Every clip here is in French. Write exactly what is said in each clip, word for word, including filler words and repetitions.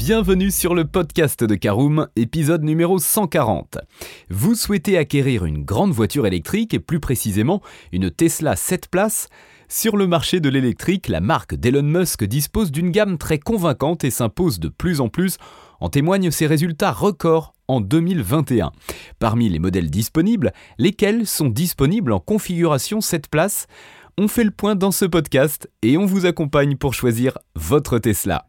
Bienvenue sur le podcast de Caroom, épisode numéro cent quarante. Vous souhaitez acquérir une grande voiture électrique, et plus précisément une Tesla sept places ? Sur le marché de l'électrique, la marque d'Elon Musk dispose d'une gamme très convaincante et s'impose de plus en plus, en témoignent ses résultats records en deux mille vingt et un. Parmi les modèles disponibles, lesquels sont disponibles en configuration sept places ? On fait le point dans ce podcast et on vous accompagne pour choisir votre Tesla.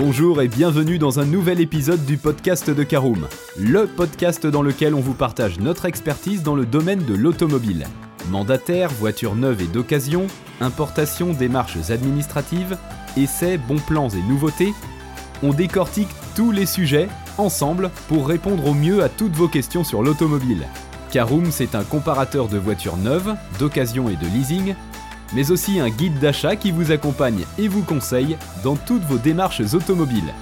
Bonjour et bienvenue dans un nouvel épisode du podcast de Caroom, le podcast dans lequel on vous partage notre expertise dans le domaine de l'automobile. Mandataire, voitures neuves et d'occasion, importation, démarches administratives, essais, bons plans et nouveautés, on décortique tous les sujets ensemble pour répondre au mieux à toutes vos questions sur l'automobile. Caroom, c'est un comparateur de voitures neuves, d'occasion et de leasing, mais aussi un guide d'achat qui vous accompagne et vous conseille dans toutes vos démarches automobiles.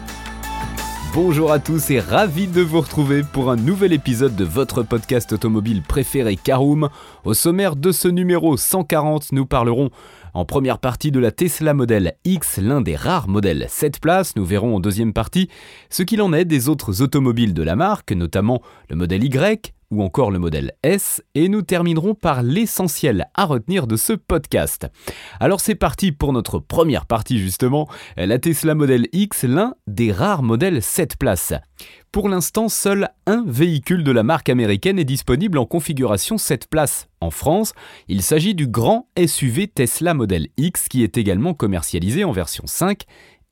Bonjour à tous et ravi de vous retrouver pour un nouvel épisode de votre podcast automobile préféré Caroom. Au sommaire de ce numéro cent quarante, nous parlerons en première partie de la Tesla Model X, l'un des rares modèles sept places. Nous verrons en deuxième partie ce qu'il en est des autres automobiles de la marque, notamment le modèle Y, ou encore le modèle S, et nous terminerons par l'essentiel à retenir de ce podcast. Alors c'est parti pour notre première partie justement, la Tesla Model X, l'un des rares modèles sept places. Pour l'instant, seul un véhicule de la marque américaine est disponible en configuration sept places en France. Il s'agit du grand S U V Tesla Model X qui est également commercialisé en version cinq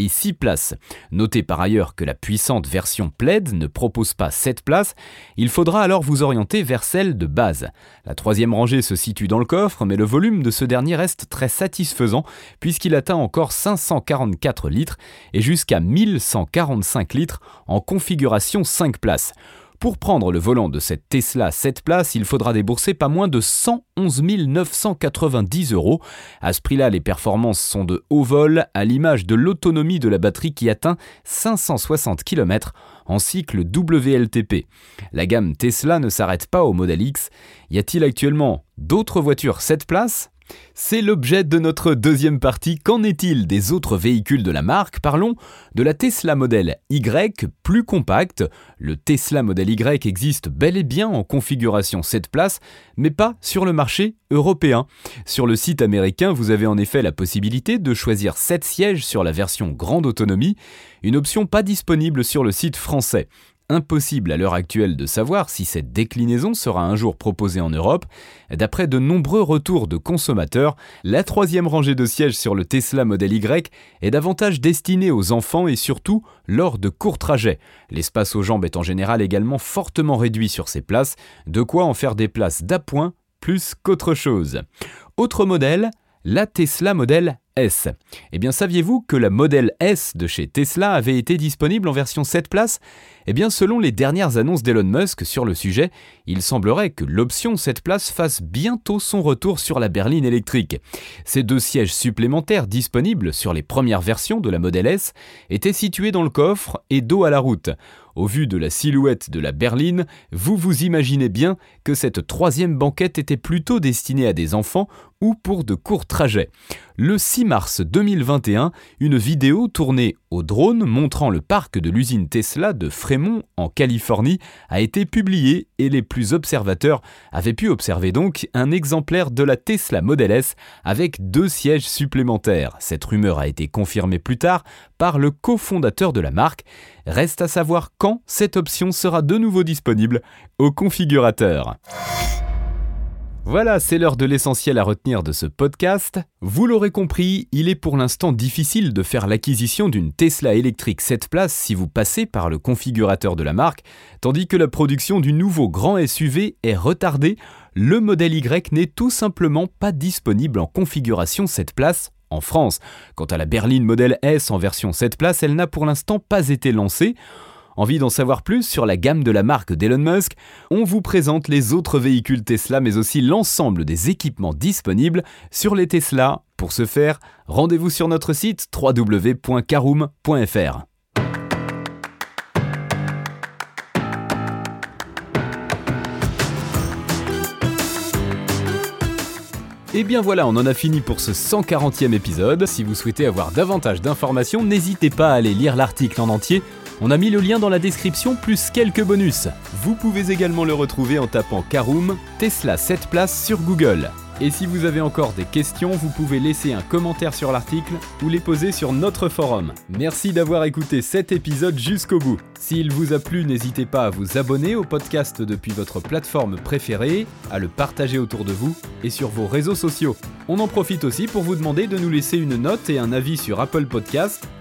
et six places. Notez par ailleurs que la puissante version Plaid ne propose pas sept places, il faudra alors vous orienter vers celle de base. La troisième rangée se situe dans le coffre, mais le volume de ce dernier reste très satisfaisant puisqu'il atteint encore cinq cent quarante-quatre litres et jusqu'à mille cent quarante-cinq litres en configuration cinq places. Pour prendre le volant de cette Tesla sept places, il faudra débourser pas moins de cent onze mille neuf cent quatre-vingt-dix euros. À ce prix-là, les performances sont de haut vol, à l'image de l'autonomie de la batterie qui atteint cinq cent soixante kilomètres en cycle W L T P. La gamme Tesla ne s'arrête pas au modèle X. Y a-t-il actuellement d'autres voitures sept places ? C'est l'objet de notre deuxième partie. Qu'en est-il des autres véhicules de la marque ? Parlons de la Tesla Model Y, plus compacte. Le Tesla Model Y existe bel et bien en configuration sept places, mais pas sur le marché européen. Sur le site américain, vous avez en effet la possibilité de choisir sept sièges sur la version grande autonomie, une option pas disponible sur le site français. Impossible à l'heure actuelle de savoir si cette déclinaison sera un jour proposée en Europe. D'après de nombreux retours de consommateurs, la troisième rangée de sièges sur le Tesla Model Y est davantage destinée aux enfants et surtout lors de courts trajets. L'espace aux jambes est en général également fortement réduit sur ces places, de quoi en faire des places d'appoint plus qu'autre chose. Autre modèle, la Tesla Model S. Eh bien, saviez-vous que la Model S de chez Tesla avait été disponible en version sept places ? Eh bien, selon les dernières annonces d'Elon Musk sur le sujet, il semblerait que l'option sept places fasse bientôt son retour sur la berline électrique. Ces deux sièges supplémentaires disponibles sur les premières versions de la Model S étaient situés dans le coffre et dos à la route. Au vu de la silhouette de la berline, vous vous imaginez bien que cette troisième banquette était plutôt destinée à des enfants ou pour de courts trajets. Le six mars deux mille vingt et un, une vidéo tournée au drone montrant le parc de l'usine Tesla de Fremont en Californie a été publiée et les plus observateurs avaient pu observer donc un exemplaire de la Tesla Model S avec deux sièges supplémentaires. Cette rumeur a été confirmée plus tard par le cofondateur de la marque. Reste à savoir quand cette option sera de nouveau disponible au configurateur. Voilà, c'est l'heure de l'essentiel à retenir de ce podcast. Vous l'aurez compris, il est pour l'instant difficile de faire l'acquisition d'une Tesla électrique sept places si vous passez par le configurateur de la marque, tandis que la production du nouveau grand S U V est retardée. Le modèle Y n'est tout simplement pas disponible en configuration sept places. En France. Quant à la berline Model S en version sept places, elle n'a pour l'instant pas été lancée. Envie d'en savoir plus sur la gamme de la marque d'Elon Musk ? On vous présente les autres véhicules Tesla, mais aussi l'ensemble des équipements disponibles sur les Tesla. Pour ce faire, rendez-vous sur notre site w w w point caroom point f r. Et bien voilà, on en a fini pour ce cent quarantième épisode. Si vous souhaitez avoir davantage d'informations, n'hésitez pas à aller lire l'article en entier. On a mis le lien dans la description, plus quelques bonus. Vous pouvez également le retrouver en tapant Caroom Tesla sept places sur Google. Et si vous avez encore des questions, vous pouvez laisser un commentaire sur l'article ou les poser sur notre forum. Merci d'avoir écouté cet épisode jusqu'au bout. S'il vous a plu, n'hésitez pas à vous abonner au podcast depuis votre plateforme préférée, à le partager autour de vous et sur vos réseaux sociaux. On en profite aussi pour vous demander de nous laisser une note et un avis sur Apple Podcast.